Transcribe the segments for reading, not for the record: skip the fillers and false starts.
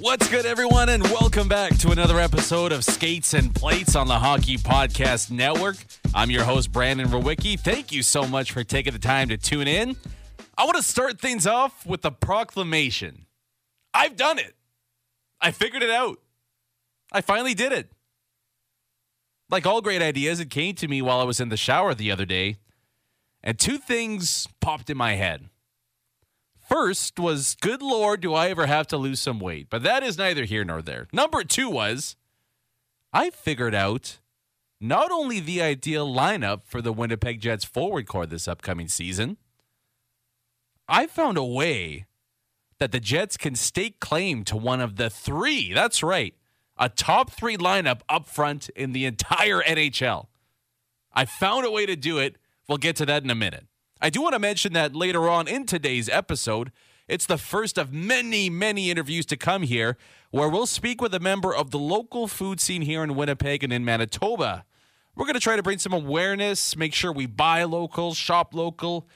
What's good, everyone, and welcome back to another episode of Skates and Plates on the Hockey Podcast Network. I'm your host, Brandon Rewicki. Thank you so much for taking the time to tune in. I want to start things off with a proclamation. I've done it. I figured it out. I finally did it. Like all great ideas, it came to me while I was in the shower the other day, and two things popped in my head. First was, good Lord, do I ever have to lose some weight? But that is neither here nor there. Number two was, I figured out not only the ideal lineup for the Winnipeg Jets forward core this upcoming season, I found a way that the Jets can stake claim to one of the three, that's right, a top three lineup up front in the entire NHL. I found a way to do it. We'll get to that in a minute. I do want to mention that later on in today's episode, it's the first of many, many interviews to come here where we'll speak with a member of the local food scene here in Winnipeg and in Manitoba. We're going to try to bring some awareness, make sure we buy local, shop local,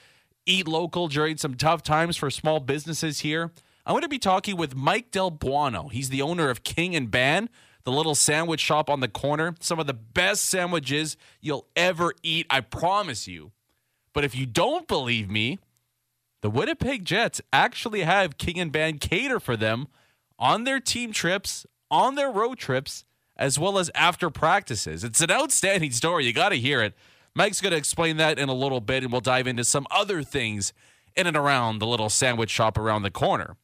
eat local during some tough times for small businesses here. I'm going to be talking with Mike Del Buono. He's the owner of King + Bannatyne, the little sandwich shop on the corner. Some of the best sandwiches you'll ever eat, I promise you. But if you don't believe me, the Winnipeg Jets actually have King + Bannatyne cater for them on their team trips, on their road trips, as well as after practices. It's an outstanding story. You got to hear it. Mike's going to explain that in a little bit, and we'll dive into some other things in and around the little sandwich shop around the corner.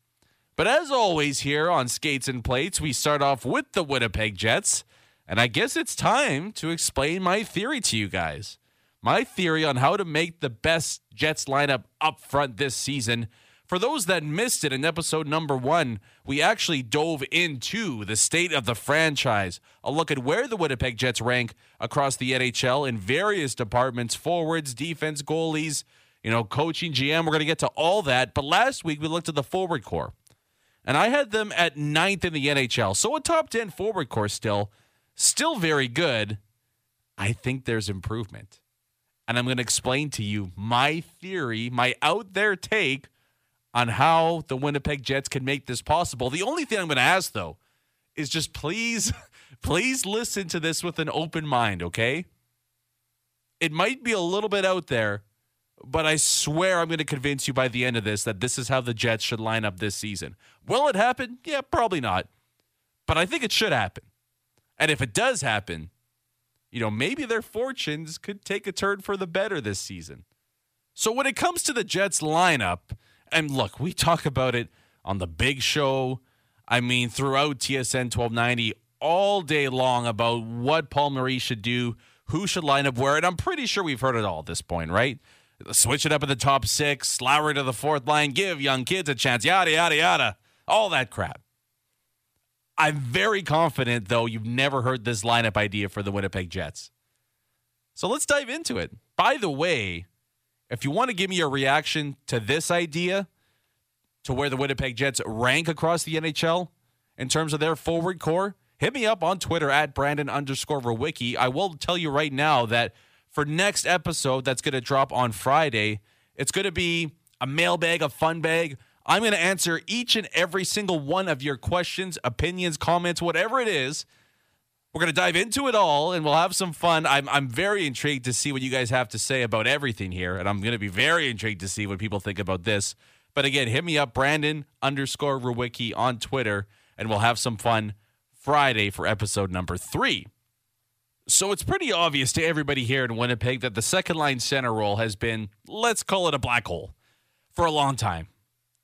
But as always here on Skates and Plates, we start off with the Winnipeg Jets, and I guess it's time to explain my theory to you guys. My theory on how to make the best Jets lineup up front this season. For those that missed it in episode number 1, we actually dove into the state of the franchise, a look at where the Winnipeg Jets rank across the NHL in various departments, forwards, defense, goalies, coaching, GM. We're going to get to all that. But last week we looked at the forward core, and I had them at 9th in the NHL. So a top 10 forward core still very good. I think there's improvement. And I'm going to explain to you my theory, my out there take on how the Winnipeg Jets can make this possible. The only thing I'm going to ask, though, is just please listen to this with an open mind, okay? It might be a little bit out there, but I swear I'm going to convince you by the end of this that this is how the Jets should line up this season. Will it happen? Yeah, probably not. But I think it should happen. And if it does happen, maybe their fortunes could take a turn for the better this season. So when it comes to the Jets lineup, and look, we talk about it on the big show, throughout TSN 1290 all day long about what Paul Maurice should do, who should line up where, and I'm pretty sure we've heard it all at this point, right? Switch it up at the top 6, Lowry to the 4th line, give young kids a chance, yada, yada, yada, all that crap. I'm very confident, though, you've never heard this lineup idea for the Winnipeg Jets. So let's dive into it. By the way, if you want to give me a reaction to this idea, to where the Winnipeg Jets rank across the NHL in terms of their forward core, hit me up on Twitter at Brandon_Rewicki. I will tell you right now that for next episode that's going to drop on Friday, it's going to be a mailbag, a fun bag. I'm going to answer each and every single one of your questions, opinions, comments, whatever it is. We're going to dive into it all, and we'll have some fun. I'm very intrigued to see what you guys have to say about everything here, and I'm going to be very intrigued to see what people think about this. But again, hit me up, Brandon_Rewicki on Twitter, and we'll have some fun Friday for episode number 3. So it's pretty obvious to everybody here in Winnipeg that the second-line center role has been, let's call it a black hole, for a long time.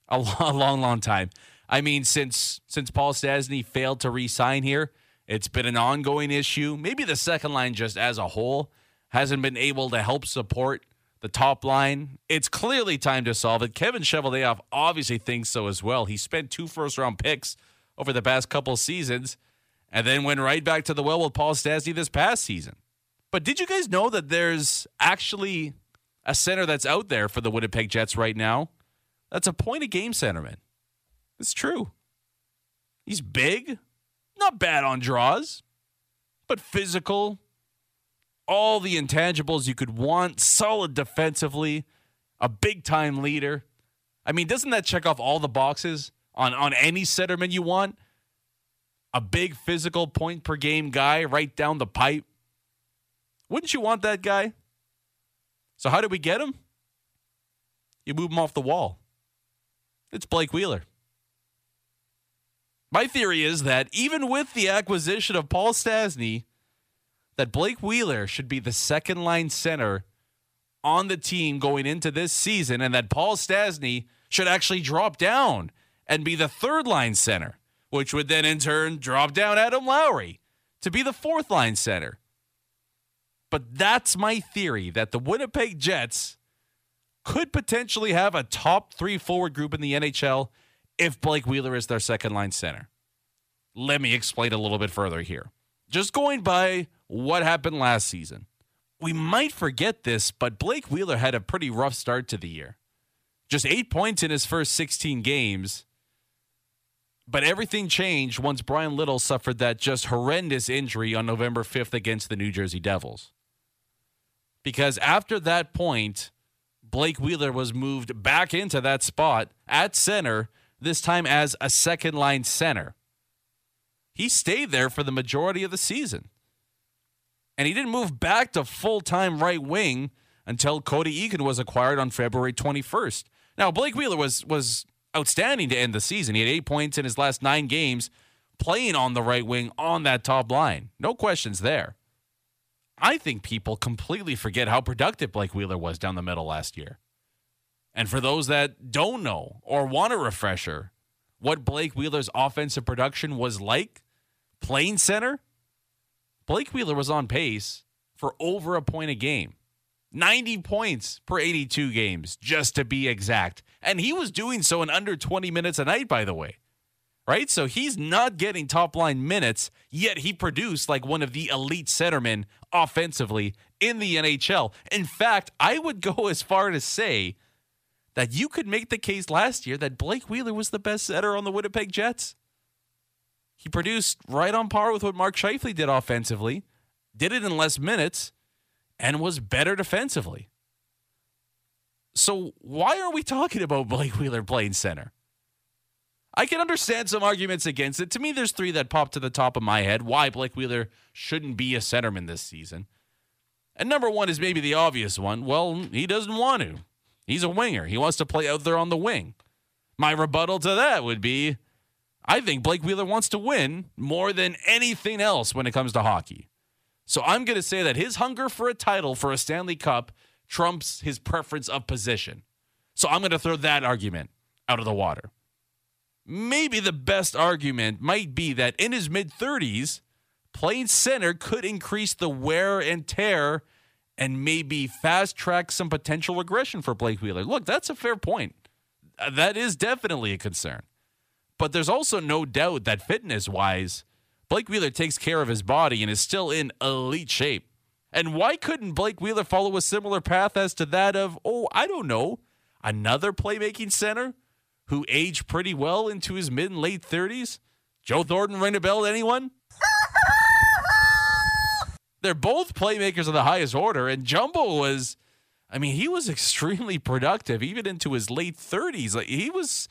A long time. I mean, since Paul Stastny failed to re-sign here, it's been an ongoing issue. Maybe the second line just as a whole hasn't been able to help support the top line. It's clearly time to solve it. Kevin Cheveldayoff obviously thinks so as well. He spent 2 first-round picks over the past couple seasons and then went right back to the well with Paul Stastny this past season. But did you guys know that there's actually a center that's out there for the Winnipeg Jets right now? That's a point-a-game centerman. It's true. He's big, not bad on draws, but physical, all the intangibles you could want, solid defensively, a big-time leader. I mean, doesn't that check off all the boxes on any centerman you want? A big, physical, point-per-game guy right down the pipe. Wouldn't you want that guy? So how did we get him? You move him off the wall. It's Blake Wheeler. My theory is that even with the acquisition of Paul Stastny, that Blake Wheeler should be the second-line center on the team going into this season, and that Paul Stastny should actually drop down and be the third-line center, which would then in turn drop down Adam Lowry to be the fourth-line center. But that's my theory, that the Winnipeg Jets could potentially have a top 3 forward group in the NHL if Blake Wheeler is their second-line center. Let me explain a little bit further here. Just going by what happened last season. We might forget this, but Blake Wheeler had a pretty rough start to the year. Just 8 points in his first 16 games. But everything changed once Brian Little suffered that just horrendous injury on November 5th against the New Jersey Devils. Because after that point, Blake Wheeler was moved back into that spot at center, this time as a second-line center. He stayed there for the majority of the season. And he didn't move back to full-time right wing until Cody Egan was acquired on February 21st. Now, Blake Wheeler was outstanding to end the season. He had 8 points in his last 9 games playing on the right wing on that top line. No questions there. I think people completely forget how productive Blake Wheeler was down the middle last year. And for those that don't know or want a refresher, what Blake Wheeler's offensive production was like playing center, Blake Wheeler was on pace for over a point a game. 90 points per 82 games, just to be exact. And he was doing so in under 20 minutes a night, by the way. Right? So he's not getting top-line minutes, yet he produced like one of the elite centermen offensively in the NHL. In fact, I would go as far to say that you could make the case last year that Blake Wheeler was the best setter on the Winnipeg Jets. He produced right on par with what Mark Scheifele did offensively, did it in less minutes, and was better defensively. So why are we talking about Blake Wheeler playing center? I can understand some arguments against it. To me, there's 3 that pop to the top of my head why Blake Wheeler shouldn't be a centerman this season. And number 1 is maybe the obvious one. Well, he doesn't want to. He's a winger. He wants to play out there on the wing. My rebuttal to that would be, I think Blake Wheeler wants to win more than anything else when it comes to hockey. So I'm going to say that his hunger for a title, for a Stanley Cup, trumps his preference of position. So I'm going to throw that argument out of the water. Maybe the best argument might be that in his mid-30s, playing center could increase the wear and tear and maybe fast-track some potential regression for Blake Wheeler. Look, that's a fair point. That is definitely a concern. But there's also no doubt that fitness-wise, Blake Wheeler takes care of his body and is still in elite shape. And why couldn't Blake Wheeler follow a similar path as to that of, another playmaking center who aged pretty well into his mid and late 30s? Joe Thornton, ring a bell, anyone? They're both playmakers of the highest order, and Jumbo he was extremely productive even into his late 30s. Like, he was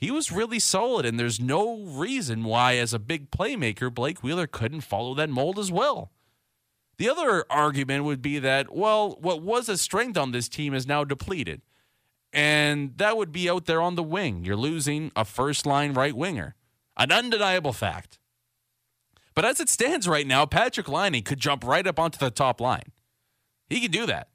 he was really solid, and there's no reason why, as a big playmaker, Blake Wheeler couldn't follow that mold as well. The other argument would be that, well, what was a strength on this team is now depleted, and that would be out there on the wing. You're losing a first-line right winger, an undeniable fact. But as it stands right now, Patrick Laine could jump right up onto the top line. He could do that.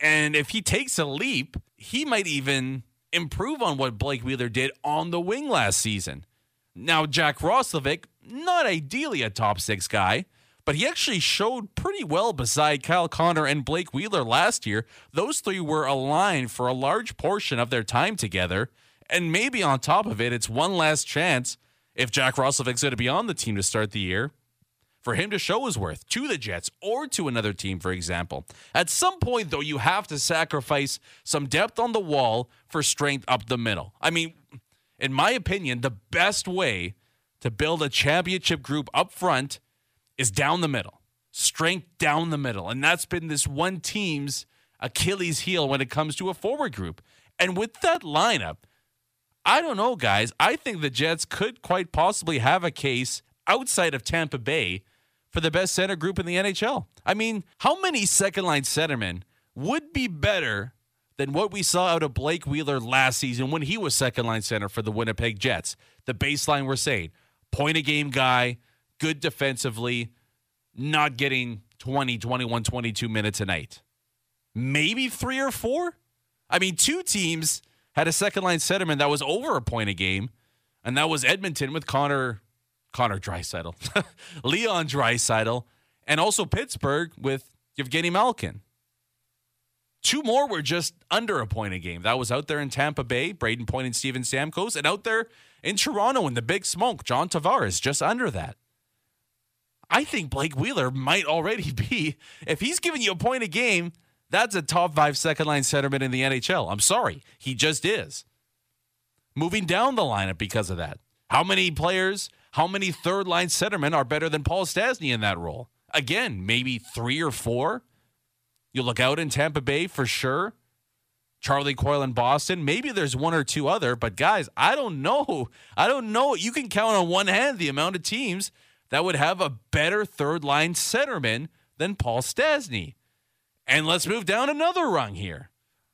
And if he takes a leap, he might even improve on what Blake Wheeler did on the wing last season. Now, Jack Roslovic, not ideally a top six guy, but he actually showed pretty well beside Kyle Connor and Blake Wheeler last year. Those three were aligned for a large portion of their time together. And maybe on top of it, it's one last chance, if Jack Roslovic's going to be on the team to start the year, for him to show his worth to the Jets or to another team, for example. At some point, though, you have to sacrifice some depth on the wall for strength up the middle. I mean, in my opinion, the best way to build a championship group up front is down the middle. Strength down the middle. And that's been this one team's Achilles heel when it comes to a forward group. And with that lineup, I don't know, guys. I think the Jets could quite possibly have a case outside of Tampa Bay for the best center group in the NHL. I mean, how many second-line centermen would be better than what we saw out of Blake Wheeler last season when he was second-line center for the Winnipeg Jets? The baseline we're saying, point-a-game guy, good defensively, not getting 20, 21, 22 minutes a night. Maybe 3 or 4? I mean, two teams had a second-line centerman that was over a point a game, and that was Edmonton with Connor Draisaitl, Leon Draisaitl, and also Pittsburgh with Evgeny Malkin. Two more were just under a point a game. That was out there in Tampa Bay, Brayden Point and Steven Stamkos, and out there in Toronto in the Big Smoke, John Tavares, just under that. I think Blake Wheeler might already be, if he's giving you a point a game, that's a top 5 second-line centerman in the NHL. I'm sorry. He just is. Moving down the lineup because of that. How many players, how many third-line centermen are better than Paul Stastny in that role? Again, maybe 3 or 4. You look out in Tampa Bay for sure. Charlie Coyle in Boston. Maybe there's 1 or 2 other, but guys, I don't know. You can count on one hand the amount of teams that would have a better third-line centerman than Paul Stastny. And let's move down another rung here.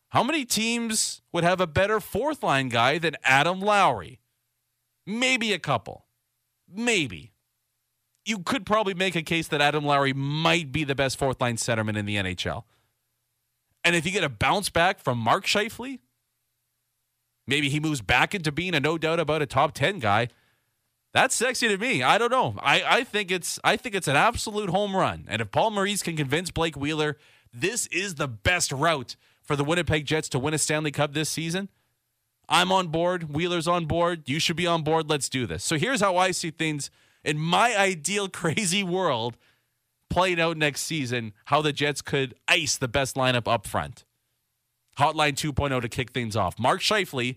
How many teams would have a better fourth-line guy than Adam Lowry? Maybe a couple. Maybe. You could probably make a case that Adam Lowry might be the best fourth-line centerman in the NHL. And if you get a bounce back from Mark Scheifele, maybe he moves back into being a no doubt about a top 10 guy. That's sexy to me. I don't know. I think it's an absolute home run. And if Paul Maurice can convince Blake Wheeler this is the best route for the Winnipeg Jets to win a Stanley Cup this season, I'm on board. Wheeler's on board. You should be on board. Let's do this. So here's how I see things in my ideal crazy world playing out next season, how the Jets could ice the best lineup up front. Hotline 2.0 to kick things off. Mark Scheifele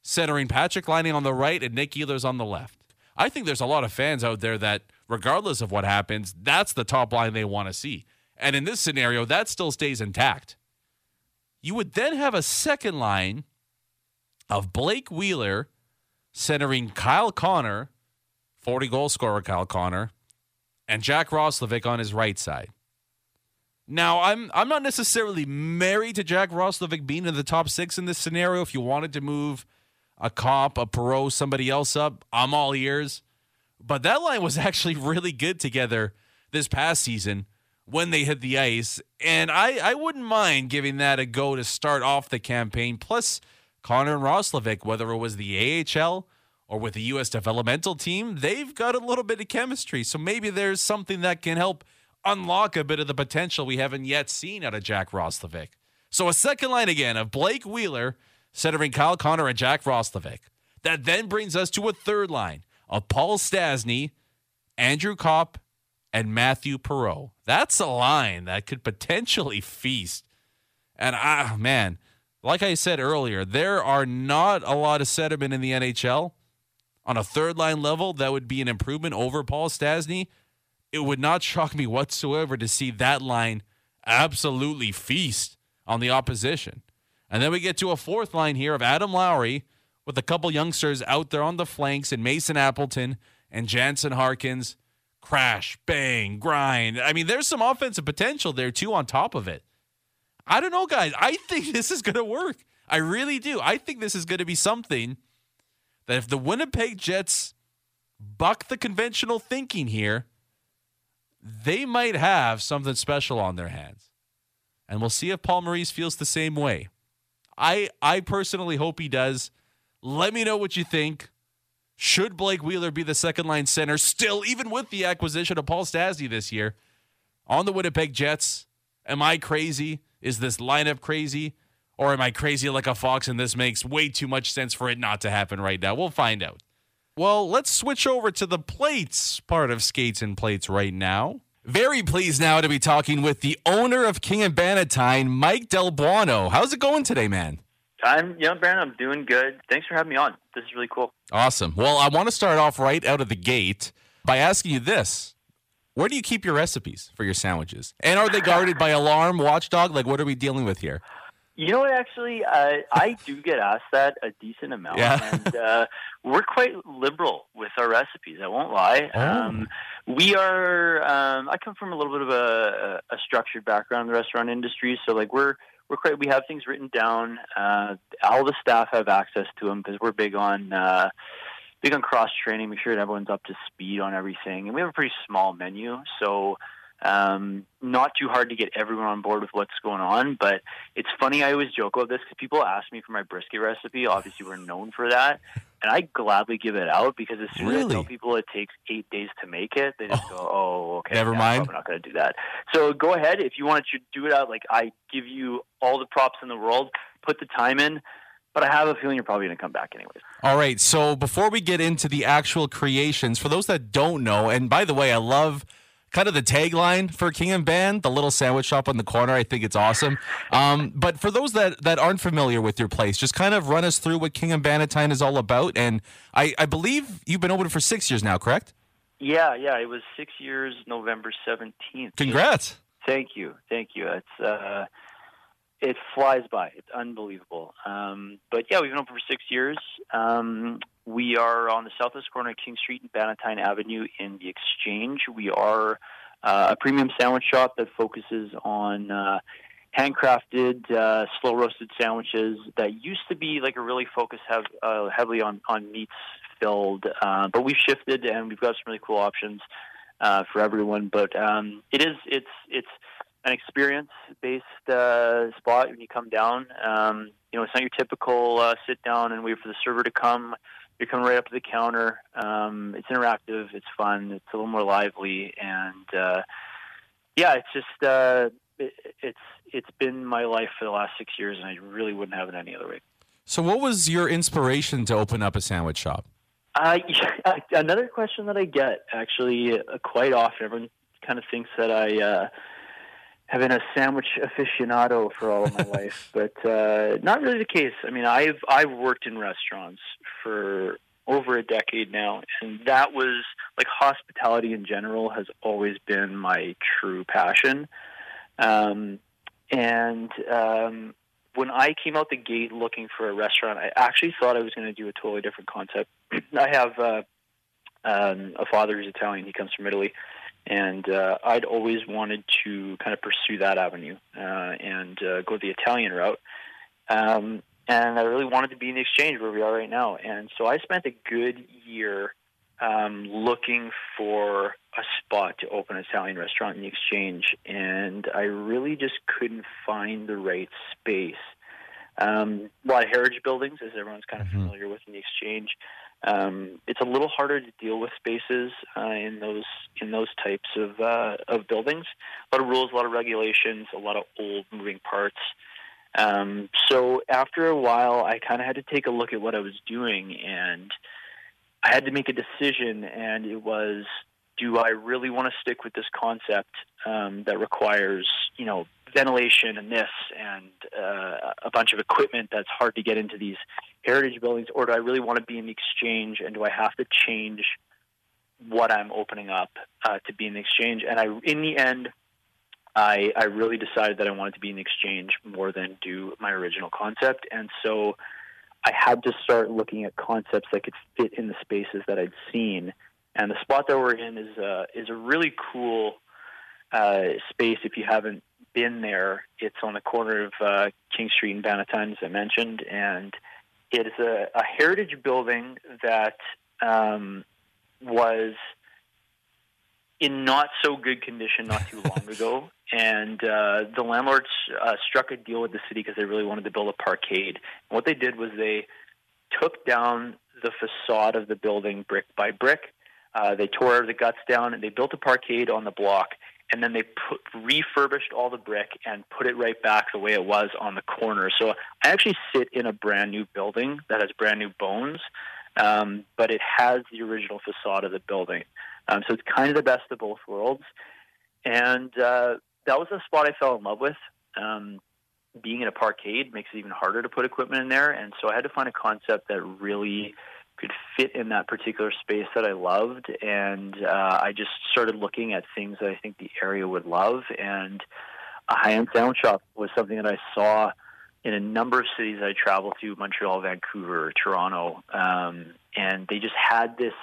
centering Patrick Laine on the right and Nick Ehlers on the left. I think there's a lot of fans out there that, regardless of what happens, that's the top line they want to see. And in this scenario, that still stays intact. You would then have a second line of Blake Wheeler centering Kyle Connor, 40-goal scorer Kyle Connor, and Jack Roslovic on his right side. Now, I'm not necessarily married to Jack Roslovic being in the top 6 in this scenario. If you wanted to move a Comp, a Perreault, somebody else up, I'm all ears. But that line was actually really good together this past season when they hit the ice, and I wouldn't mind giving that a go to start off the campaign. Plus, Connor and Roslovic, whether it was the AHL or with the U.S. developmental team, they've got a little bit of chemistry, so maybe there's something that can help unlock a bit of the potential we haven't yet seen out of Jack Roslovic. So a second line again of Blake Wheeler centering Kyle Connor and Jack Roslovic. That then brings us to a third line of Paul Stastny, Andrew Kopp, and Matthew Perreault. That's a line that could potentially feast. And, man, like I said earlier, there are not a lot of sediment in the NHL. On a third-line level, that would be an improvement over Paul Stastny. It would not shock me whatsoever to see that line absolutely feast on the opposition. And then we get to a fourth line here of Adam Lowry with a couple youngsters out there on the flanks and Mason Appleton and Jansen Harkins. Crash, bang, grind. I mean, there's some offensive potential there, too, on top of it. I don't know, guys. I think this is going to work. I really do. I think this is going to be something that if the Winnipeg Jets buck the conventional thinking here, they might have something special on their hands. And we'll see if Paul Maurice feels the same way. I personally hope he does. Let me know what you think. Should Blake Wheeler be the second-line center still, even with the acquisition of Paul Stastny this year, on the Winnipeg Jets? Am I crazy? Is this lineup crazy? Or am I crazy like a fox and this makes way too much sense for it not to happen right now? We'll find out. Well, let's switch over to the plates part of Skates and Plates right now. Very pleased now to be talking with the owner of King + Bannatyne, Mike Del Buono. How's it going today, man? I'm doing good. Thanks for having me on. This is really cool. Awesome. Well, I want to start off right out of the gate by asking you this. Where do you keep your recipes for your sandwiches? And are they guarded by alarm, watchdog? Like, what are we dealing with here? You know what, actually, I do get asked that a decent amount, and we're quite liberal with our recipes, I won't lie. We are, I come from a little bit of a structured background in the restaurant industry, so like we have things written down. All the staff have access to them because we're big on cross training, make sure that everyone's up to speed on everything. And we have a pretty small menu, so not too hard to get everyone on board with what's going on. But it's funny, I always joke about this because people ask me for my brisket recipe. Obviously, we're known for that. And I gladly give it out because as soon as I tell people it takes 8 days to make it, they just go, "Oh, okay, never mind. I'm not going to do that." So go ahead if you want to do it out. Like I give you all the props in the world. Put the time in, but I have a feeling you're probably going to come back anyways. All right. So before we get into the actual creations, for those that don't know, and by the way, I love kind of the tagline for King + Ban, the little sandwich shop on the corner. I think it's awesome. But for those that aren't familiar with your place, just kind of run us through what King + Bannatyne is all about. And I believe you've been open for 6 years now, correct? Yeah. It was 6 years, November 17th. Congrats. Thank you. It flies by. It's unbelievable. But yeah, we've been open for 6 years. We are on the southwest corner of King Street and Bannatyne Avenue in the Exchange. We are a premium sandwich shop that focuses on handcrafted, slow-roasted sandwiches that used to be like a really focus heavily on meats filled. But we've shifted and we've got some really cool options for everyone. But it's an experience-based spot when you come down. It's not your typical sit-down and wait for the server to come. You're coming right up to the counter. It's interactive. It's fun. It's a little more lively. And, it's just it's been my life for the last 6 years, and I really wouldn't have it any other way. So what was your inspiration to open up a sandwich shop? Another question that I get, actually, quite often. Everyone kind of thinks that I have been a sandwich aficionado for all of my life, but not really the case. I mean, I've worked in restaurants for over a decade now, and that was like hospitality in general has always been my true passion. When I came out the gate looking for a restaurant, I actually thought I was going to do a totally different concept. I have a father who's Italian. He comes from Italy. And I'd always wanted to kind of pursue that avenue and go the Italian route. And I really wanted to be in the Exchange where we are right now. And so I spent a good year looking for a spot to open an Italian restaurant in the Exchange. And I really just couldn't find the right space. A lot of heritage buildings, as everyone's kind of familiar with in the Exchange. It's a little harder to deal with spaces in those types of buildings. A lot of rules, a lot of regulations, a lot of old moving parts. So after a while, I kind of had to take a look at what I was doing, and I had to make a decision. And it was, do I really want to stick with this concept that requires ventilation and this and a bunch of equipment that's hard to get into these heritage buildings, or do I really want to be in the Exchange, and do I have to change what I'm opening up to be in the Exchange? And in the end, I really decided that I wanted to be in the Exchange more than do my original concept. And so I had to start looking at concepts that could fit in the spaces that I'd seen. And the spot that we're in is a really cool space. If you haven't been there, it's on the corner of King Street and Bannatyne, as I mentioned. And it is a heritage building that was in not so good condition not too long ago. And the landlords struck a deal with the city because they really wanted to build a parkade. And what they did was they took down the facade of the building brick by brick. They tore the guts down, and they built a parkade on the block. And then they refurbished all the brick and put it right back the way it was on the corner. So I actually sit in a brand-new building that has brand-new bones, but it has the original facade of the building. So it's kind of the best of both worlds. And that was the spot I fell in love with. Being in a parkade makes it even harder to put equipment in there. And so I had to find a concept that really could fit in that particular space that I loved. And I just started looking at things that I think the area would love. And a high-end sound shop was something that I saw in a number of cities I traveled to, Montreal, Vancouver, Toronto. And they just had this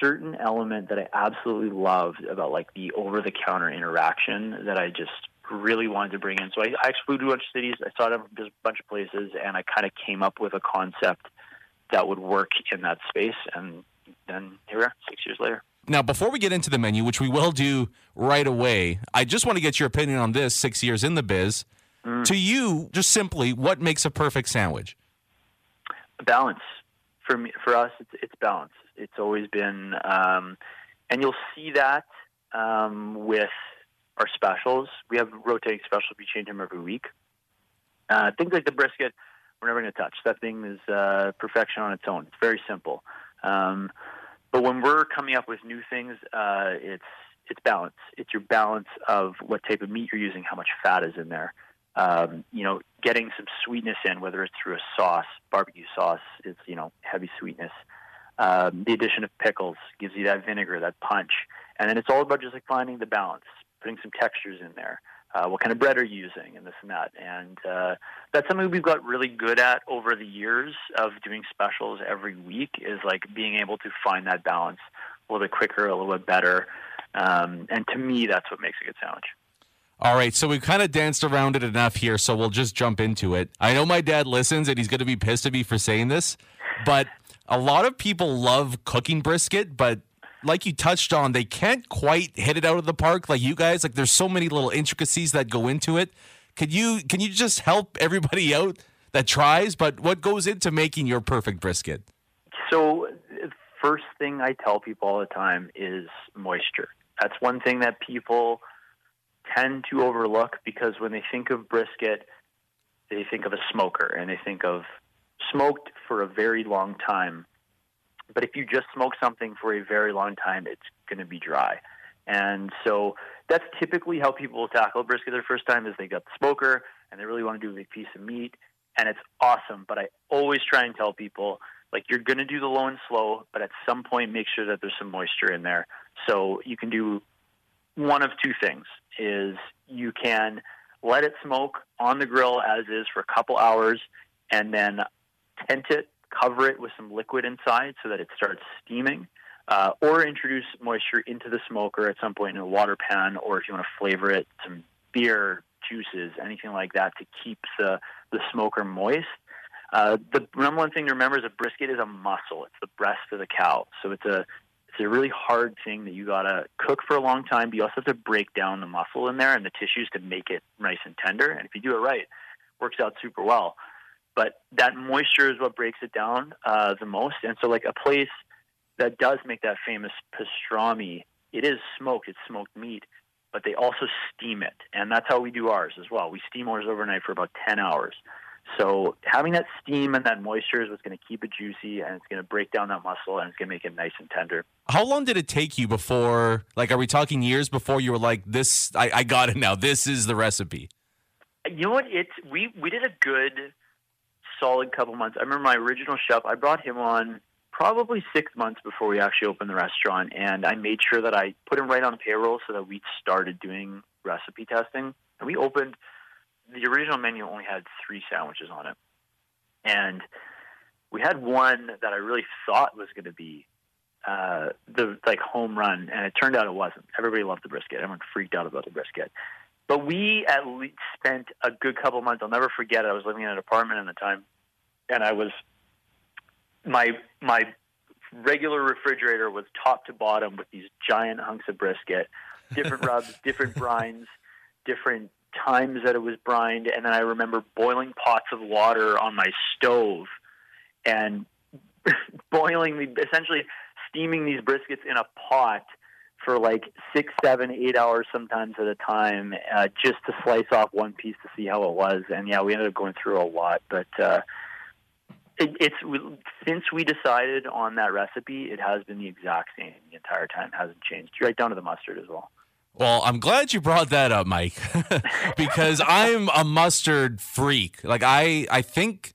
certain element that I absolutely loved about, like, the over-the-counter interaction that I just really wanted to bring in. So I explored a bunch of cities. I saw a bunch of places, and I kind of came up with a concept that would work in that space, and then here we are 6 years later. Now, before we get into the menu, which we will do right away, I just want to get your opinion on this 6 years in the biz. To you, just simply, what makes a perfect sandwich? Balance. For me, for us, it's balance. It's always been, and you'll see that with our specials. We have rotating specials. We change them every week. Things like the brisket, we're never going to touch. That thing is perfection on its own. It's very simple. But when we're coming up with new things, it's balance. It's your balance of what type of meat you're using, how much fat is in there. Getting some sweetness in, whether it's through a sauce, barbecue sauce, it's, heavy sweetness. The addition of pickles gives you that vinegar, that punch. And then it's all about just like finding the balance, putting some textures in there. What kind of bread are you using and this and that. And that's something we've got really good at over the years of doing specials every week is like being able to find that balance a little bit quicker, a little bit better. And to me, that's what makes a good sandwich. All right, so we've kind of danced around it enough here, so we'll just jump into it. I know my dad listens, and he's going to be pissed at me for saying this, but a lot of people love cooking brisket, but like you touched on, they can't quite hit it out of the park like you guys. Like, there's so many little intricacies that go into it. Can you just help everybody out that tries? But what goes into making your perfect brisket? So first thing I tell people all the time is moisture. That's one thing that people tend to overlook because when they think of brisket, they think of a smoker and they think of smoked for a very long time. But if you just smoke something for a very long time, it's going to be dry. And so that's typically how people will tackle brisket their first time is they got the smoker and they really want to do a big piece of meat. And it's awesome. But I always try and tell people, like, you're going to do the low and slow, but at some point make sure that there's some moisture in there. So you can do one of two things is you can let it smoke on the grill as is for a couple hours and then tent it, cover it with some liquid inside so that it starts steaming, or introduce moisture into the smoker at some point in a water pan, or if you want to flavor it, some beer, juices, anything like that to keep the smoker moist. The number one thing to remember is a brisket is a muscle. It's the breast of the cow. So it's a really hard thing that you got to cook for a long time, but you also have to break down the muscle in there and the tissues to make it nice and tender. And if you do it right, it works out super well. But that moisture is what breaks it down the most. And so, like, a place that does make that famous pastrami, it is smoked. It's smoked meat, but they also steam it. And that's how we do ours as well. We steam ours overnight for about 10 hours. So having that steam and that moisture is what's going to keep it juicy, and it's going to break down that muscle, and it's going to make it nice and tender. How long did it take you before, like, are we talking years before you were like, this, I got it now. This is the recipe. You know what? We did a good solid couple months. I remember my original chef, I brought him on probably 6 months before we actually opened the restaurant, and I made sure that I put him right on payroll so that we started doing recipe testing. And we opened, the original menu only had 3 sandwiches on it. And we had one that I really thought was going to be the home run, and it turned out it wasn't. Everybody loved the brisket. Everyone freaked out about the brisket. But we at least spent a good couple months. I'll never forget it. I was living in an apartment at the time, and I was my regular refrigerator was top to bottom with these giant hunks of brisket, different rubs, different brines, different times that it was brined. And then I remember boiling pots of water on my stove and essentially steaming these briskets in a pot for like 6, 7, 8 hours sometimes at a time, just to slice off one piece to see how it was. And yeah, we ended up going through a lot, but since we decided on that recipe, it has been the exact same the entire time. It hasn't changed, right down to the mustard as well. Well, I'm glad you brought that up, Mike, because I'm a mustard freak. Like I think,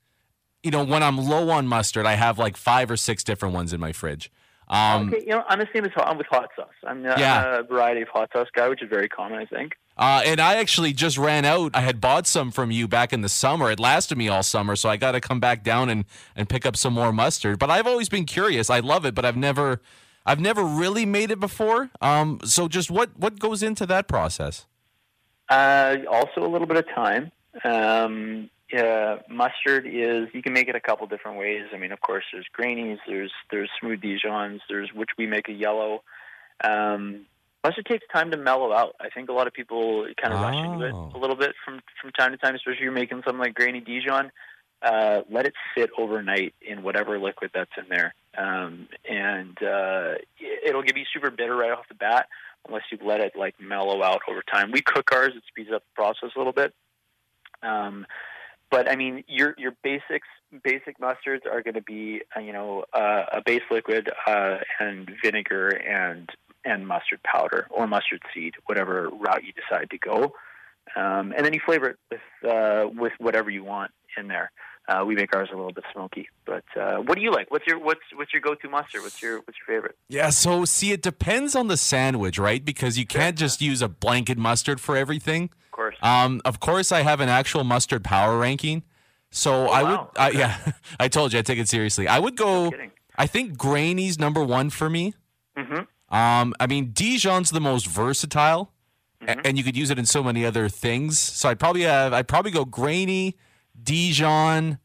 you know, when I'm low on mustard, I have like 5 or 6 different ones in my fridge. Okay, you know, I'm the same as I'm with hot sauce. I'm a variety of hot sauce guy, which is very common, I think. And I actually just ran out. I had bought some from you back in the summer. It lasted me all summer, so I got to come back down and pick up some more mustard. But I've always been curious. I love it, but I've never really made it before. So just what goes into that process? Also a little bit of time. Mustard is, you can make it a couple different ways. I mean, of course, there's grainies, there's smooth Dijons, which we make a yellow. Mustard takes time to mellow out. I think a lot of people kind of rush into it a little bit from time to time, especially if you're making something like grainy Dijon. Let it sit overnight in whatever liquid that's in there. And it'll give you super bitter right off the bat unless you let it like mellow out over time. We cook ours. It speeds up the process a little bit. But I mean, your basic mustards are going to be, a base liquid, and vinegar and mustard powder or mustard seed, whatever route you decide to go. And then you flavor it with whatever you want in there. We make ours a little bit smoky, but what do you like? What's your go-to mustard? What's your favorite? Yeah, so see, it depends on the sandwich, right? Because you can't just use a blanket mustard for everything. Of course. I have an actual mustard power ranking, so I told you I take it seriously. I would go. No kidding. I think grainy's number one for me. Mm-hmm. I mean, Dijon's the most versatile, mm-hmm. and you could use it in so many other things. So I'd probably go grainy. Dijon,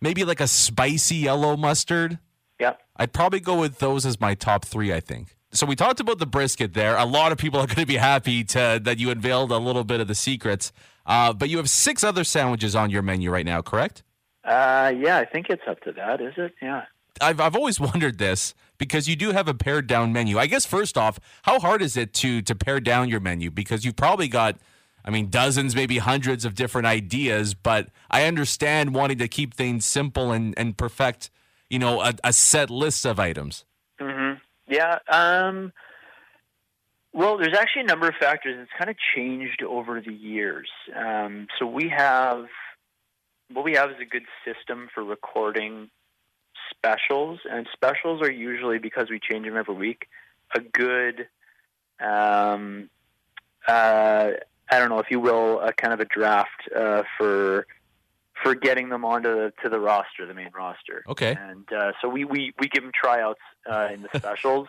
maybe like a spicy yellow mustard. Yeah. I'd probably go with those as my top 3, I think. So we talked about the brisket there. A lot of people are going to be happy that you unveiled a little bit of the secrets. But you have 6 other sandwiches on your menu right now, correct? Yeah, I think it's up to that, is it? Yeah. I've always wondered this because you do have a pared down menu. I guess first off, how hard is it to pare down your menu? Because you've probably got... I mean, dozens, maybe hundreds of different ideas, but I understand wanting to keep things simple and perfect, a set list of items. Mm-hmm. Yeah. Well, there's actually a number of factors. It's kind of changed over the years. So what we have is a good system for recording specials, and specials are usually, because we change them every week, a good... I don't know, if you will, kind of a draft for getting them onto the roster, the main roster. Okay. And so we give them tryouts in the specials,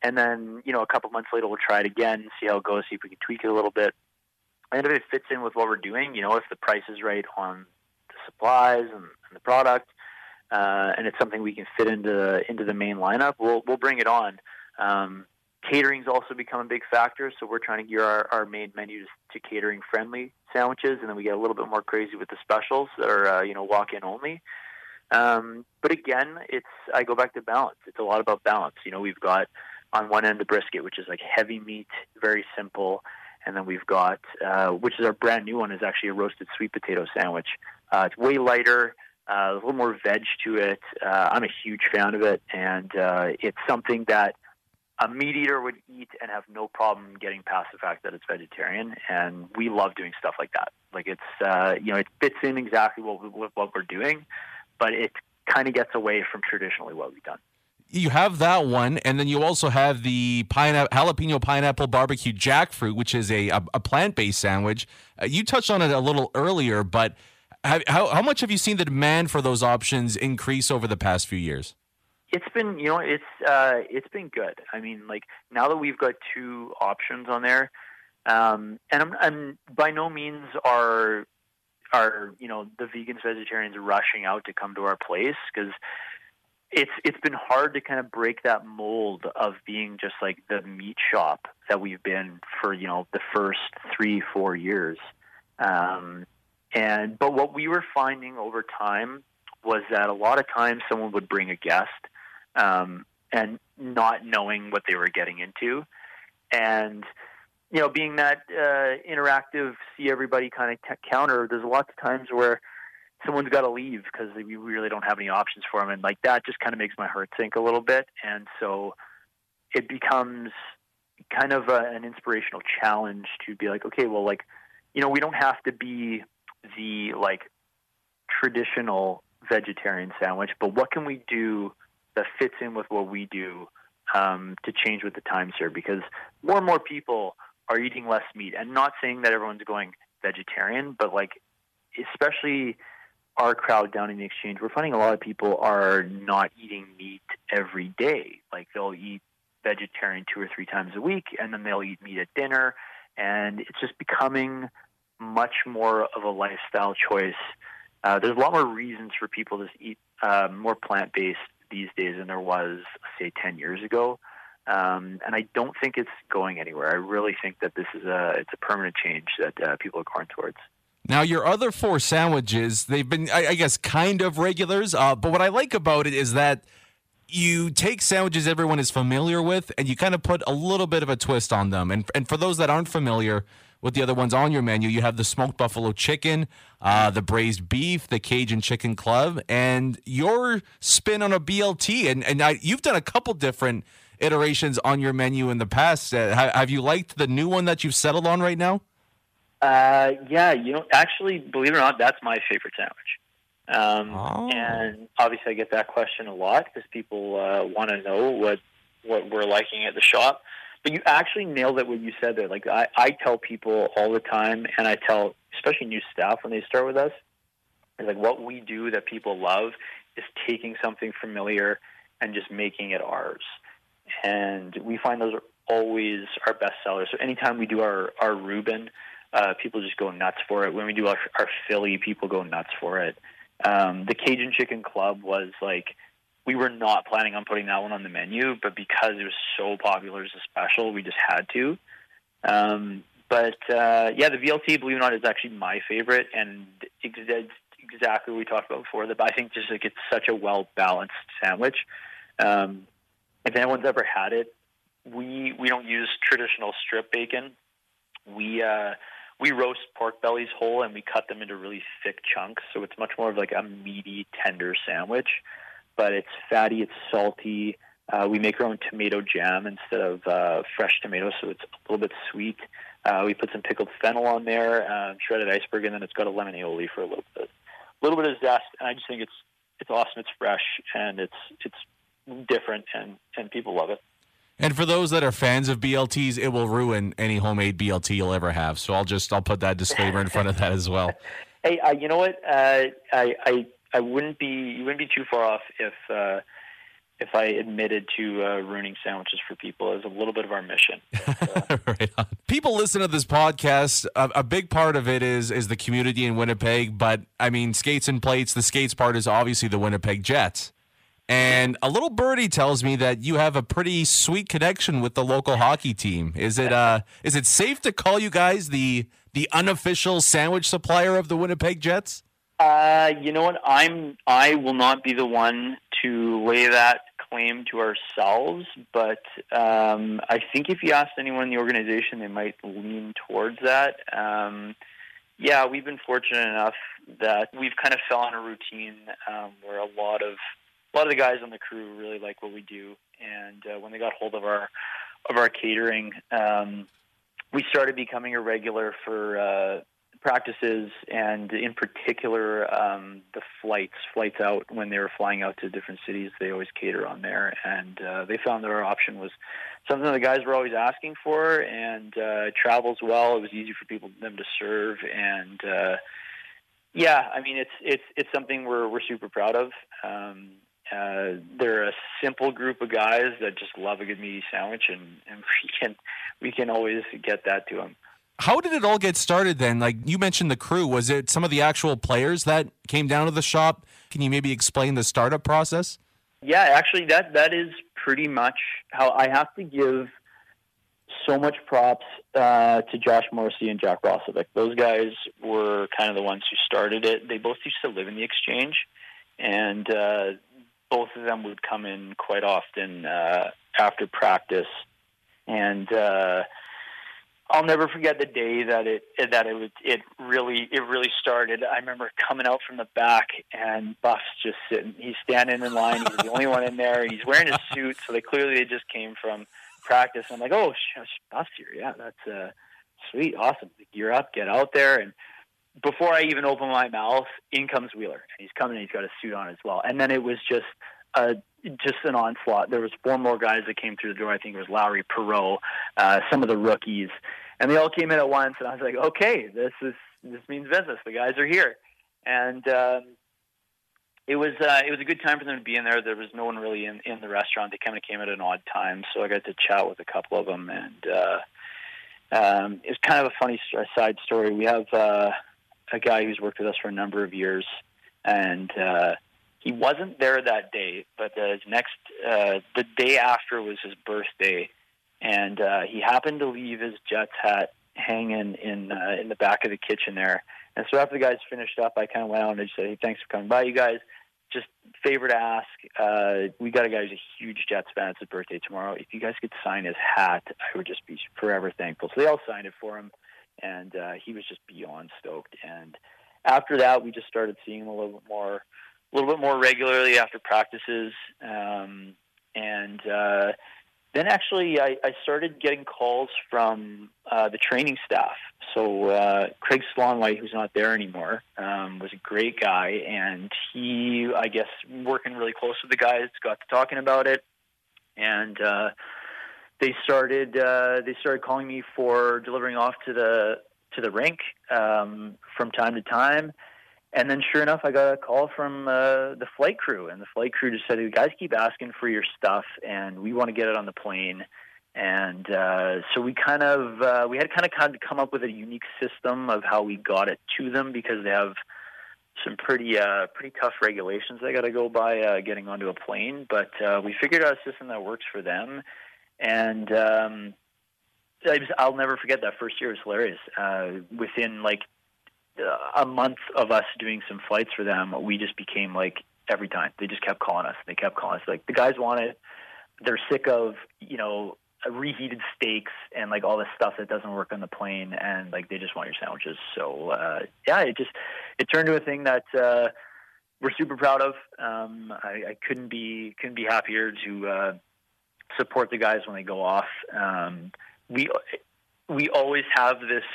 and then a couple months later we'll try it again, see how it goes, see if we can tweak it a little bit, and if it fits in with what we're doing, if the price is right on the supplies and the product, and it's something we can fit into the main lineup, we'll bring it on. Catering's also become a big factor, so we're trying to gear our main menu to catering-friendly sandwiches, and then we get a little bit more crazy with the specials that are, walk-in only. But again, I go back to balance. It's a lot about balance. We've got on one end the brisket, which is like heavy meat, very simple, and then we've got, which is our brand new one, is actually a roasted sweet potato sandwich. It's way lighter. A little more veg to it. I'm a huge fan of it, and it's something that a meat eater would eat and have no problem getting past the fact that it's vegetarian, and we love doing stuff like that. Like it's, it fits in exactly with what we're doing, but it kind of gets away from traditionally what we've done. You have that one, and then you also have the jalapeno pineapple barbecue jackfruit, which is a plant-based sandwich. You touched on it a little earlier, but How much have you seen the demand for those options increase over the past few years? It's been, you know, it's been good. I mean, like, now that we've got two options on there, and I'm by no means are you know, the vegans, vegetarians rushing out to come to our place, because it's been hard to kind of break that mold of being just like the meat shop that we've been for, you know, the first 3-4 years. But what we were finding over time was that a lot of times someone would bring a guest, and not knowing what they were getting into. And, you know, being that interactive, see everybody kind of counter, there's lots of times where someone's got to leave because we really don't have any options for them. And like, that just kind of makes my heart sink a little bit. And so it becomes kind of an inspirational challenge to be like, okay, well, like, you know, we don't have to be the like traditional vegetarian sandwich, but what can we do that fits in with what we do, to change with the times here? Because more and more people are eating less meat, and not saying that everyone's going vegetarian, but like, especially our crowd down in the Exchange, we're finding a lot of people are not eating meat every day. Like, they'll eat vegetarian 2 or 3 times a week, and then they'll eat meat at dinner. And it's just becoming much more of a lifestyle choice. There's a lot more reasons for people to eat more plant-based these days than there was, say, 10 years ago. And I don't think it's going anywhere. I really think that this is it's a permanent change that people are going towards. Now, your other 4 sandwiches, they've been, I guess, kind of regulars. But what I like about it is that you take sandwiches everyone is familiar with, and you kind of put a little bit of a twist on them. And for those that aren't familiar with the other ones on your menu, you have the smoked buffalo chicken, the braised beef, the Cajun chicken club, and your spin on a BLT. And you've done a couple different iterations on your menu in the past. Have you liked the new one that you've settled on right now? Yeah, you know, actually, believe it or not, that's my favorite sandwich. And obviously I get that question a lot because people want to know what we're liking at the shop. But you actually nailed it, what you said there. Like, I tell people all the time, and I tell especially new staff when they start with us, is like, what we do that people love is taking something familiar and just making it ours. And we find those are always our best sellers. So anytime we do our Reuben, people just go nuts for it. When we do our Philly, people go nuts for it. The Cajun Chicken Club was like, we were not planning on putting that one on the menu, but because it was so popular as a special, we just had to. Yeah, the VLT, believe it or not, is actually my favorite, and it's exactly what we talked about before. But I think just like it's such a well-balanced sandwich. If anyone's ever had it, we don't use traditional strip bacon. We roast pork bellies whole, and we cut them into really thick chunks, so it's much more of like a meaty, tender sandwich. But it's fatty, it's salty. We make our own tomato jam instead of fresh tomatoes, so it's a little bit sweet. We put some pickled fennel on there, shredded iceberg, and then it's got a lemon aioli for a little bit of zest. And I just think it's awesome. It's fresh, and it's different, and people love it. And for those that are fans of BLTs, it will ruin any homemade BLT you'll ever have. So I'll put that disclaimer in front of that as well. Hey, you know what? I wouldn't be too far off if I admitted to ruining sandwiches for people. It's a little bit of our mission. So. Right on. People listen to this podcast. A big part of it is the community in Winnipeg. But I mean, Skates and Plates. The skates part is obviously the Winnipeg Jets. And a little birdie tells me that you have a pretty sweet connection with the local hockey team. Is it safe to call you guys the unofficial sandwich supplier of the Winnipeg Jets? You know what? I will not be the one to lay that claim to ourselves, but I think if you asked anyone in the organization, they might lean towards that. Yeah, we've been fortunate enough that we've kind of fell on a routine where a lot of the guys on the crew really like what we do, and when they got hold of our catering, we started becoming a regular for practices, and in particular the flights out. When they were flying out to different cities, they always cater on there, and they found that our option was something the guys were always asking for, and it travels well. It was easy for them to serve, and Yeah, I mean, it's something we're super proud of. They're a simple group of guys that just love a good meaty sandwich, and we can always get that to them. How did it all get started then? Like you mentioned the crew, was it some of the actual players that came down to the shop? Can you maybe explain the startup process? Yeah, actually that is pretty much how I have to give so much props to Josh Morrissey and Jack Roslovic. Those guys were kind of the ones who started it. They both used to live in the Exchange, and both of them would come in quite often after practice. And I'll never forget the day that it really started. I remember coming out from the back and Buff's just sitting. He's standing in line. He's the only one in there, and he's wearing a suit. So they just came from practice. And I'm like, oh, Buff's here. Yeah, that's sweet, awesome. You're up. Get out there. And before I even open my mouth, in comes Wheeler, and he's coming. And he's got a suit on as well. And then it was just an onslaught. There was four more guys that came through the door. I think it was Lowry, Perreault, some of the rookies, and they all came in at once. And I was like, okay, this means business. The guys are here. And it was a good time for them to be in there. There was no one really in the restaurant. They kind of came at an odd time, so I got to chat with a couple of them. And it's kind of a funny side story. We have a guy who's worked with us for a number of years, and he wasn't there that day, but the day after was his birthday, and he happened to leave his Jets hat hanging in the back of the kitchen there. And so after the guys finished up, I kind of went out and I just said, "Hey, thanks for coming by, you guys. Just favor to ask. We got a guy who's a huge Jets fan. It's his birthday tomorrow. If you guys could sign his hat, I would just be forever thankful." So they all signed it for him, and he was just beyond stoked. And after that, we just started seeing him a little bit more regularly after practices. Then actually I started getting calls from the training staff. So Craig Slonwhite, who's not there anymore, was a great guy. And he, I guess, working really close with the guys, got to talking about it. And they started calling me for delivering off to the rink from time to time. And then sure enough, I got a call from the flight crew, and the flight crew just said, "You guys keep asking for your stuff, and we want to get it on the plane." And so we had kind of come up with a unique system of how we got it to them, because they have some pretty tough regulations they got to go by getting onto a plane. But we figured out a system that works for them, and I'll never forget that first year. It was hilarious. Within like a month of us doing some flights for them, we just became like, every time they just kept calling us. They kept calling us like, the guys want it. They're sick of, reheated steaks and like all this stuff that doesn't work on the plane. And like, they just want your sandwiches. So, it turned into a thing that, we're super proud of. I couldn't be happier to, support the guys when they go off. We always have this,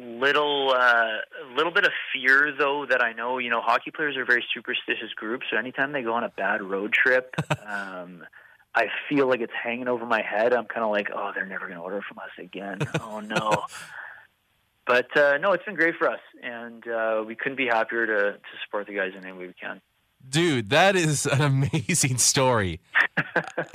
little bit of fear, though, that I know, hockey players are a very superstitious group. So anytime they go on a bad road trip, I feel like it's hanging over my head. I'm kind of like, oh, they're never going to order from us again. Oh, no. But, no, it's been great for us. And we couldn't be happier to support the guys in any way we can. Dude, that is an amazing story.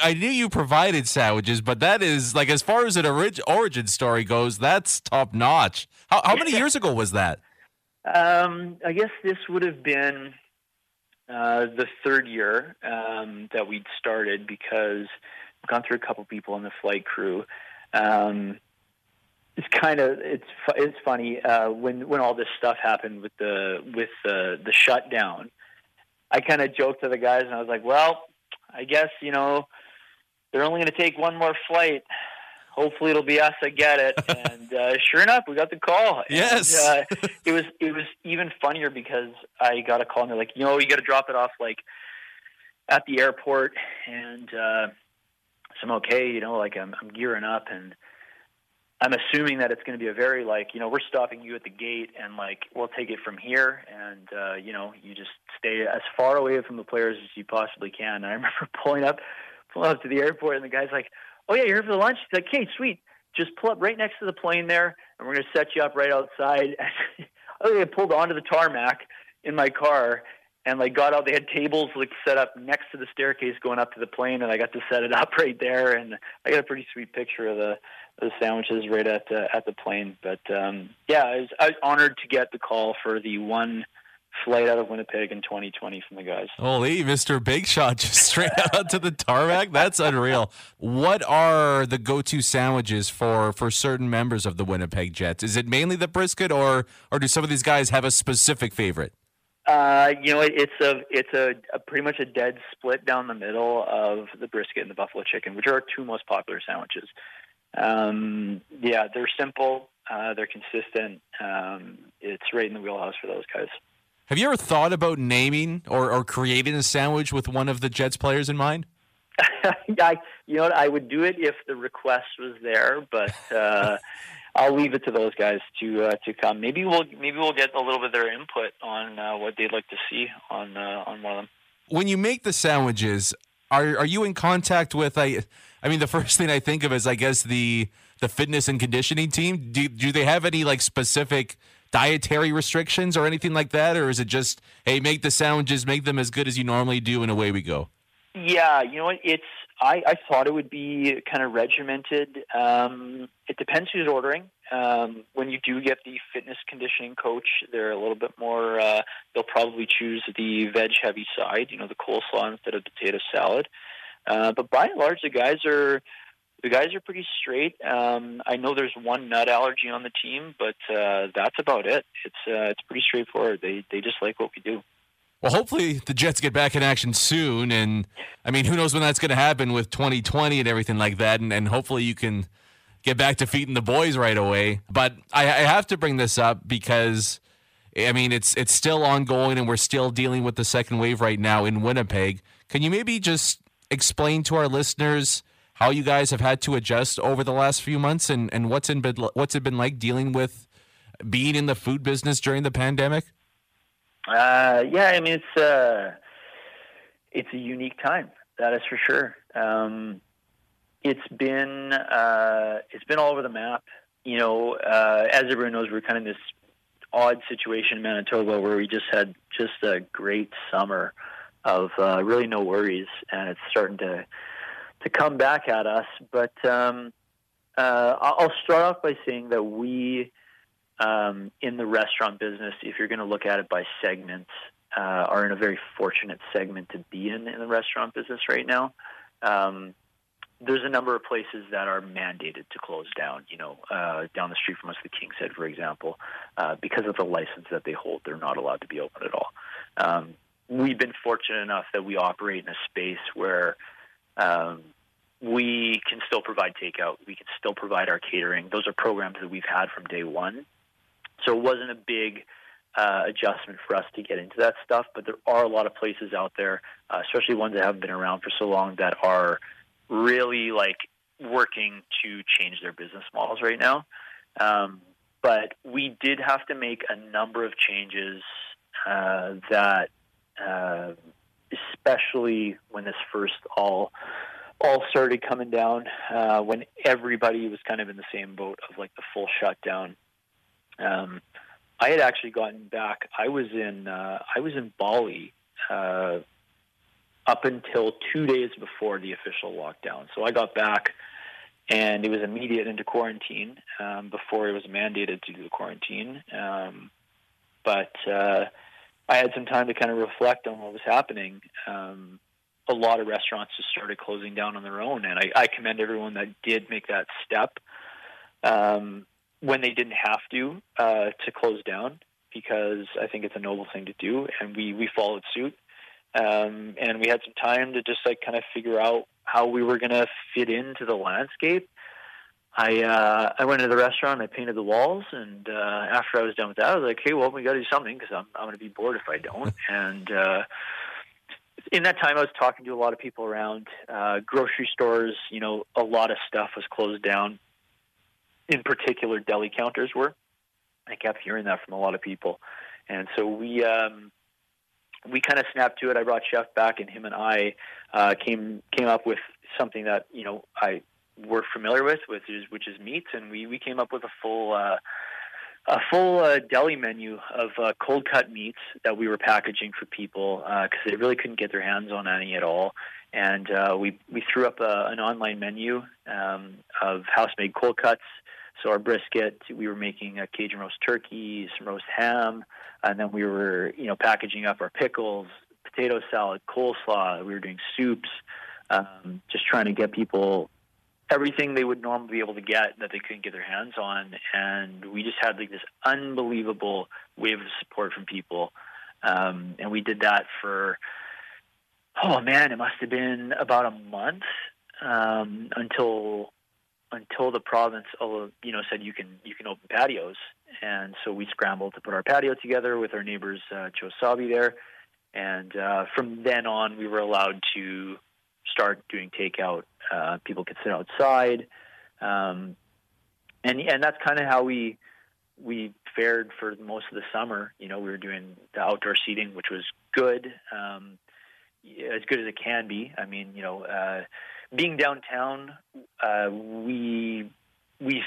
I knew you provided sandwiches, but that is, like, as far as an origin story goes, that's top-notch. How many years ago was that? I guess this would have been the third year that we'd started, because we've gone through a couple people on the flight crew. It's funny when all this stuff happened with the shutdown. I kind of joked to the guys, and I was like, well, I guess, they're only going to take one more flight. Hopefully it'll be us that get it. And sure enough, we got the call. Yes. And, it was even funnier because I got a call, and they're like, you got to drop it off, like, at the airport. And so I'm okay, like I'm gearing up, and I'm assuming that it's going to be a very, like, we're stopping you at the gate, and, like, we'll take it from here. And, you just stay as far away from the players as you possibly can. And I remember pulling up to the airport, and the guy's like, "Oh, yeah, you're here for the lunch?" He's like, "Okay, sweet. Just pull up right next to the plane there, and we're going to set you up right outside." I pulled onto the tarmac in my car and like got out. They had tables like set up next to the staircase going up to the plane, and I got to set it up right there. And I got a pretty sweet picture of the sandwiches right at the plane. But yeah, I was honored to get the call for the one flight out of Winnipeg in 2020 from the guys. Holy Mr. Big Shot, just straight out to the tarmac. That's unreal. What are the go-to sandwiches for certain members of the Winnipeg Jets? Is it mainly the brisket, or do some of these guys have a specific favorite? You know, it's a pretty much a dead split down the middle of the brisket and the buffalo chicken, which are our two most popular sandwiches. Yeah, they're simple. They're consistent. It's right in the wheelhouse for those guys. Have you ever thought about naming or creating a sandwich with one of the Jets players in mind? I would do it if the request was there, but I'll leave it to those guys to come. Maybe we'll get a little bit of their input on what they'd like to see on one of them. When you make the sandwiches, are you in contact with? I mean, the first thing I think of is, I guess, the fitness and conditioning team. Do they have any like specific dietary restrictions or anything like that, or is it just, hey, make the sandwiches, make them as good as you normally do, and away we go? Yeah, you know, I thought it would be kind of regimented. It depends who's ordering. When you do get the fitness conditioning coach, they're a little bit more, they'll probably choose the veg-heavy side, you know, the coleslaw instead of potato salad. But by and large, the guys are pretty straight. I know there's one nut allergy on the team, but that's about it. It's pretty straightforward. They just like what we do. Well, hopefully the Jets get back in action soon. And, I mean, who knows when that's going to happen with 2020 and everything like that. And hopefully you can get back to feeding the boys right away. But I have to bring this up because, I mean, it's still ongoing and we're still dealing with the second wave right now in Winnipeg. Can you maybe just explain to our listeners how you guys have had to adjust over the last few months, and what's it been like dealing with being in the food business during the pandemic? Yeah, I mean, it's a unique time, that is for sure. It's been all over the map. You know, as everyone knows, we're kind of in this odd situation in Manitoba where we just had just a great summer of really no worries, and it's starting to come back at us. But I'll start off by saying that we, in the restaurant business, if you're going to look at it by segments, are in a very fortunate segment to be in the restaurant business right now. There's a number of places that are mandated to close down, you know, down the street from us, the King's Head, for example, because of the license that they hold, they're not allowed to be open at all. We've been fortunate enough that we operate in a space where we can still provide takeout. We can still provide our catering. Those are programs that we've had from day one. So it wasn't a big adjustment for us to get into that stuff. But there are a lot of places out there, especially ones that haven't been around for so long, that are really like working to change their business models right now. But we did have to make a number of changes that especially when this first all started coming down, when everybody was kind of in the same boat of like the full shutdown. I had actually gotten back. I was in Bali up until 2 days before the official lockdown. So I got back, and it was immediate into quarantine before it was mandated to do the quarantine. But I had some time to kind of reflect on what was happening. A lot of restaurants just started closing down on their own, and I commend everyone that did make that step when they didn't have to close down, because I think it's a noble thing to do, and we followed suit. And we had some time to just like kind of figure out how we were going to fit into the landscape. I went to the restaurant, I painted the walls, and after I was done with that, I was like, hey, well, we got to do something because I'm going to be bored if I don't. And in that time, I was talking to a lot of people around grocery stores. You know, a lot of stuff was closed down. In particular, deli counters were. I kept hearing that from a lot of people. And so we kind of snapped to it. I brought Chef back, and him and I came up with something that, you know, we're familiar with, which is meats, and we came up with a full a full deli menu of cold cut meats that we were packaging for people because they really couldn't get their hands on any at all. And we threw up an online menu of house-made cold cuts. So our brisket, we were making a Cajun roast turkey, some roast ham, and then we were, packaging up our pickles, potato salad, coleslaw. We were doing soups, just trying to get people everything they would normally be able to get that they couldn't get their hands on. And we just had this unbelievable wave of support from people. And we did that for, it must have been about a month until the province, said you can open patios. And so we scrambled to put our patio together with our neighbors, Joe Sabi there. And from then on, we were allowed to start doing takeout. People could sit outside. And that's kind of how we fared for most of the summer. We were doing the outdoor seating, which was good, as good as it can be. I mean, being downtown, we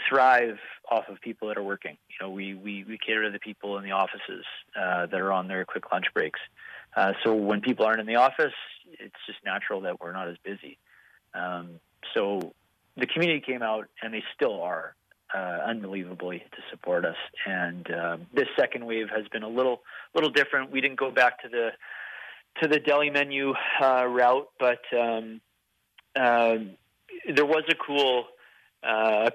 thrive off of people that are working. We cater to the people in the offices that are on their quick lunch breaks. So when people aren't in the office, it's just natural that we're not as busy. So the community came out, and they still are unbelievably to support us. And this second wave has been a little different. We didn't go back to the deli menu route, but there was a cool kind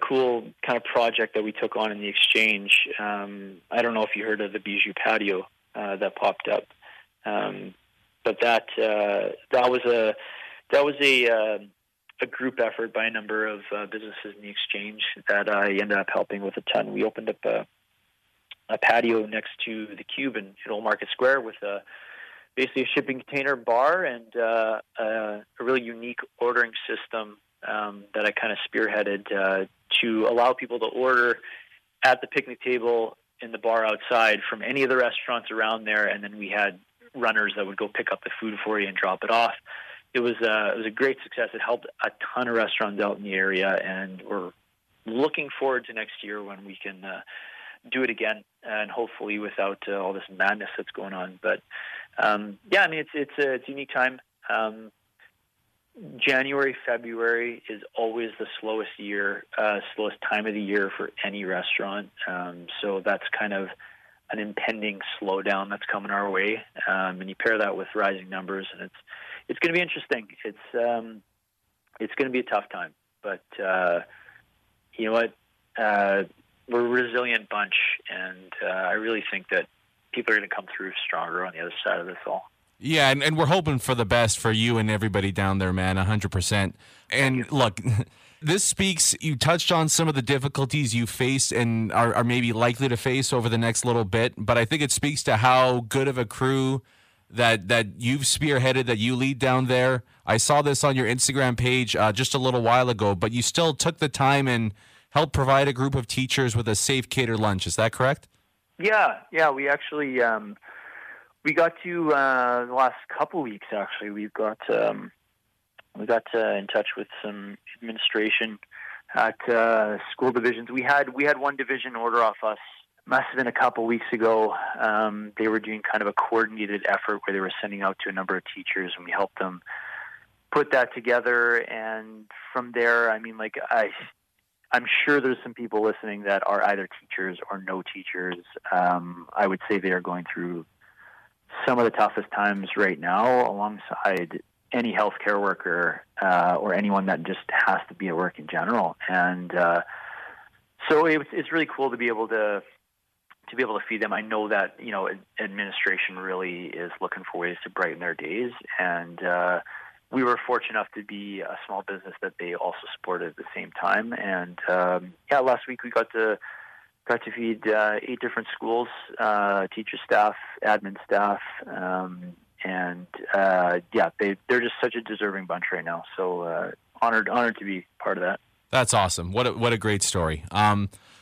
of project that we took on in the exchange. I don't know if you heard of the Bijou Patio that popped up, but that was a group effort by a number of businesses in the exchange that I ended up helping with a ton. We opened up a patio next to the Cube in Old Market Square with basically a shipping container bar and a really unique ordering system that I kind of spearheaded to allow people to order at the picnic table in the bar outside from any of the restaurants around there. And then we had runners that would go pick up the food for you and drop it off. It was a great success. It helped a ton of restaurants out in the area, and we're looking forward to next year when we can do it again, and hopefully without all this madness that's going on. But it's a unique time. January, February is always the slowest time of the year for any restaurant. So that's kind of an impending slowdown that's coming our way, and you pair that with rising numbers, and it's going to be interesting. It's going to be a tough time, but you know what? We're a resilient bunch, and I really think that people are going to come through stronger on the other side of this all. Yeah, and we're hoping for the best for you and everybody down there, man, 100%. And look, this speaks, you touched on some of the difficulties you faced and are maybe likely to face over the next little bit, but I think it speaks to how good of a crew that you've spearheaded, that you lead down there. I saw this on your Instagram page just a little while ago, but you still took the time and helped provide a group of teachers with a safe catered lunch. Is that correct? Yeah. We actually, we got to the last couple weeks. Actually, we got in touch with some administration at school divisions. We had one division order off us. Must have been a couple weeks ago. They were doing kind of a coordinated effort where they were sending out to a number of teachers, and we helped them put that together. And from there, I mean, like I'm sure there's some people listening that are either teachers or no teachers. I would say they are going through some of the toughest times right now, alongside any healthcare worker or anyone that just has to be at work in general. And so it's really cool to be able to feed them. I know that, administration really is looking for ways to brighten their days. And we were fortunate enough to be a small business that they also supported at the same time. And last week we got to feed 8 different schools, teacher staff, admin staff. They're just such a deserving bunch right now. So honored to be part of that. That's awesome. What a great story.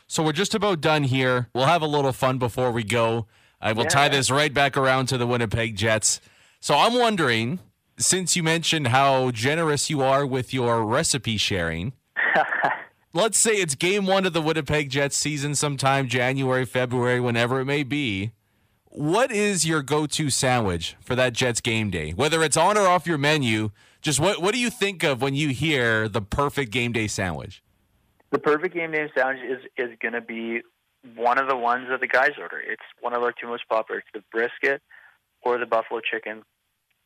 So we're just about done here. We'll have a little fun before we go. I will tie this right back around to the Winnipeg Jets. So I'm wondering, since you mentioned how generous you are with your recipe sharing, let's say it's game one of the Winnipeg Jets season sometime, January, February, whenever it may be. What is your go-to sandwich for that Jets game day? Whether it's on or off your menu, just what do you think of when you hear the perfect game day sandwich? The perfect game day sandwich is going to be one of the ones that the guys order. It's one of our two most popular. It's the brisket or the buffalo chicken.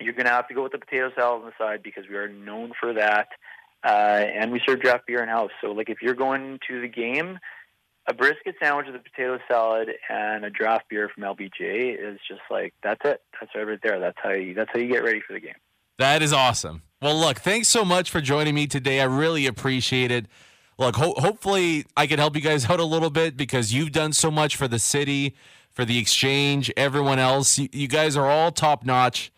You're going to have to go with the potato salad on the side because we are known for that. And we serve draft beer in-house. So, like, if you're going to the game, a brisket sandwich with a potato salad and a draft beer from LBJ is just like, that's it. That's right there. That's how you get ready for the game. That is awesome. Well, look, thanks so much for joining me today. I really appreciate it. Look, hopefully I can help you guys out a little bit because you've done so much for the city, for the exchange, everyone else. You guys are all top-notch.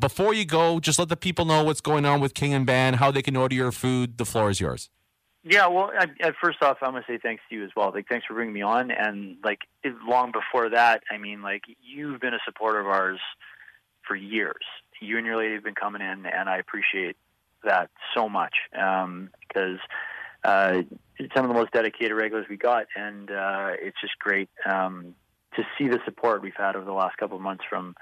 Before you go, just let the people know what's going on with King + Bannatyne, how they can order your food. The floor is yours. Yeah, well, first off, I'm going to say thanks to you as well. Like, thanks for bringing me on. And, like, long before that, I mean, like, you've been a supporter of ours for years. You and your lady have been coming in, and I appreciate that so much because some of the most dedicated regulars we got, and it's just great to see the support we've had over the last couple of months from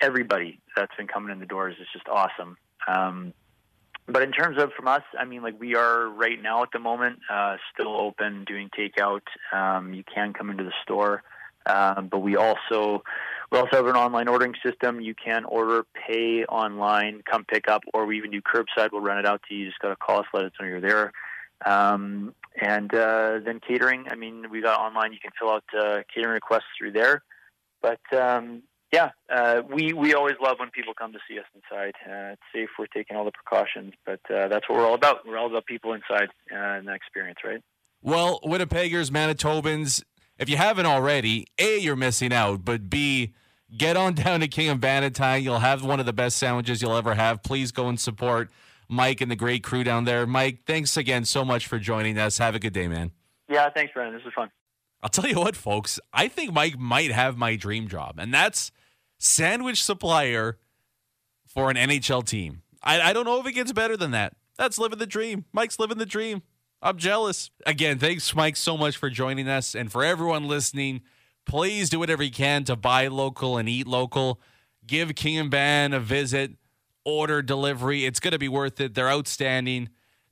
everybody that's been coming in the doors. Is just awesome. But in terms of from us, I mean, like, we are right now at the moment still open doing takeout. You can come into the store, but we also have an online ordering system. You can order, pay online, come pick up, or we even do curbside. We'll run it out to you. You just got to call us, let us know you're there. And then catering. I mean, we got online. You can fill out catering requests through there. But we always love when people come to see us inside. It's safe. We're taking all the precautions, but that's what we're all about. We're all about people inside and that experience, right? Well, Winnipeggers, Manitobans, if you haven't already, A, you're missing out, but B, get on down to King + Bannatyne. You'll have one of the best sandwiches you'll ever have. Please go and support Mike and the great crew down there. Mike, thanks again so much for joining us. Have a good day, man. Yeah, thanks, Brandon. This was fun. I'll tell you what, folks. I think Mike might have my dream job, and that's sandwich supplier for an NHL team. I don't know if it gets better than that. That's living the dream. Mike's living the dream. I'm jealous. Again, thanks, Mike, so much for joining us. And for everyone listening, please do whatever you can to buy local and eat local. Give King + Bannatyne a visit. Order delivery. It's going to be worth it. They're outstanding.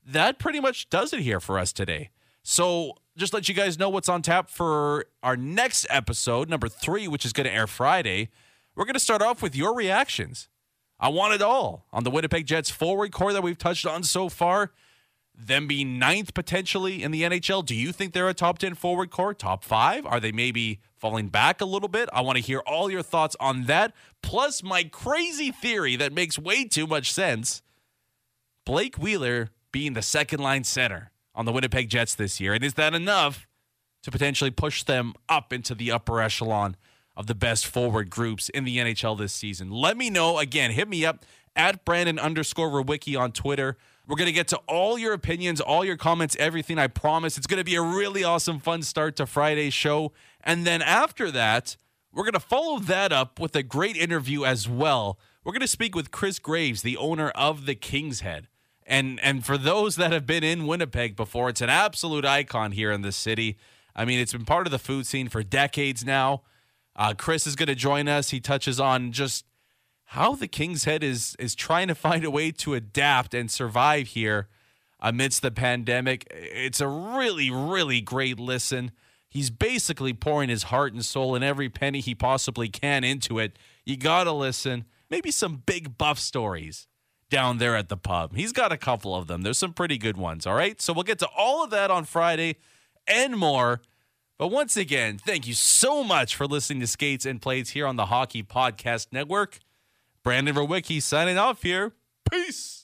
That pretty much does it here for us today. So just let you guys know what's on tap for our next episode, number 3, which is going to air Friday. We're going to start off with your reactions. I want it all on the Winnipeg Jets forward core that we've touched on so far. Them being 9th potentially in the NHL. Do you think they're a top 10 forward core? Top 5? Are they maybe falling back a little bit? I want to hear all your thoughts on that. Plus my crazy theory that makes way too much sense. Blake Wheeler being the second line center on the Winnipeg Jets this year. And is that enough to potentially push them up into the upper echelon of the best forward groups in the NHL this season? Let me know. Again, hit me up at Brandon_Rewicki on Twitter. We're going to get to all your opinions, all your comments, everything, I promise. It's going to be a really awesome, fun start to Friday's show. And then after that, we're going to follow that up with a great interview as well. We're going to speak with Chris Graves, the owner of the King's Head. And for those that have been in Winnipeg before, it's an absolute icon here in this city. I mean, it's been part of the food scene for decades now. Chris is going to join us. He touches on just how the King's Head is trying to find a way to adapt and survive here amidst the pandemic. It's a really, really great listen. He's basically pouring his heart and soul and every penny he possibly can into it. You got to listen. Maybe some big buff stories down there at the pub. He's got a couple of them. There's some pretty good ones, all right? So we'll get to all of that on Friday and more. But once again, thank you so much for listening to Skates and Plates here on the Hockey Podcast Network. Brandon Rewicki signing off here. Peace.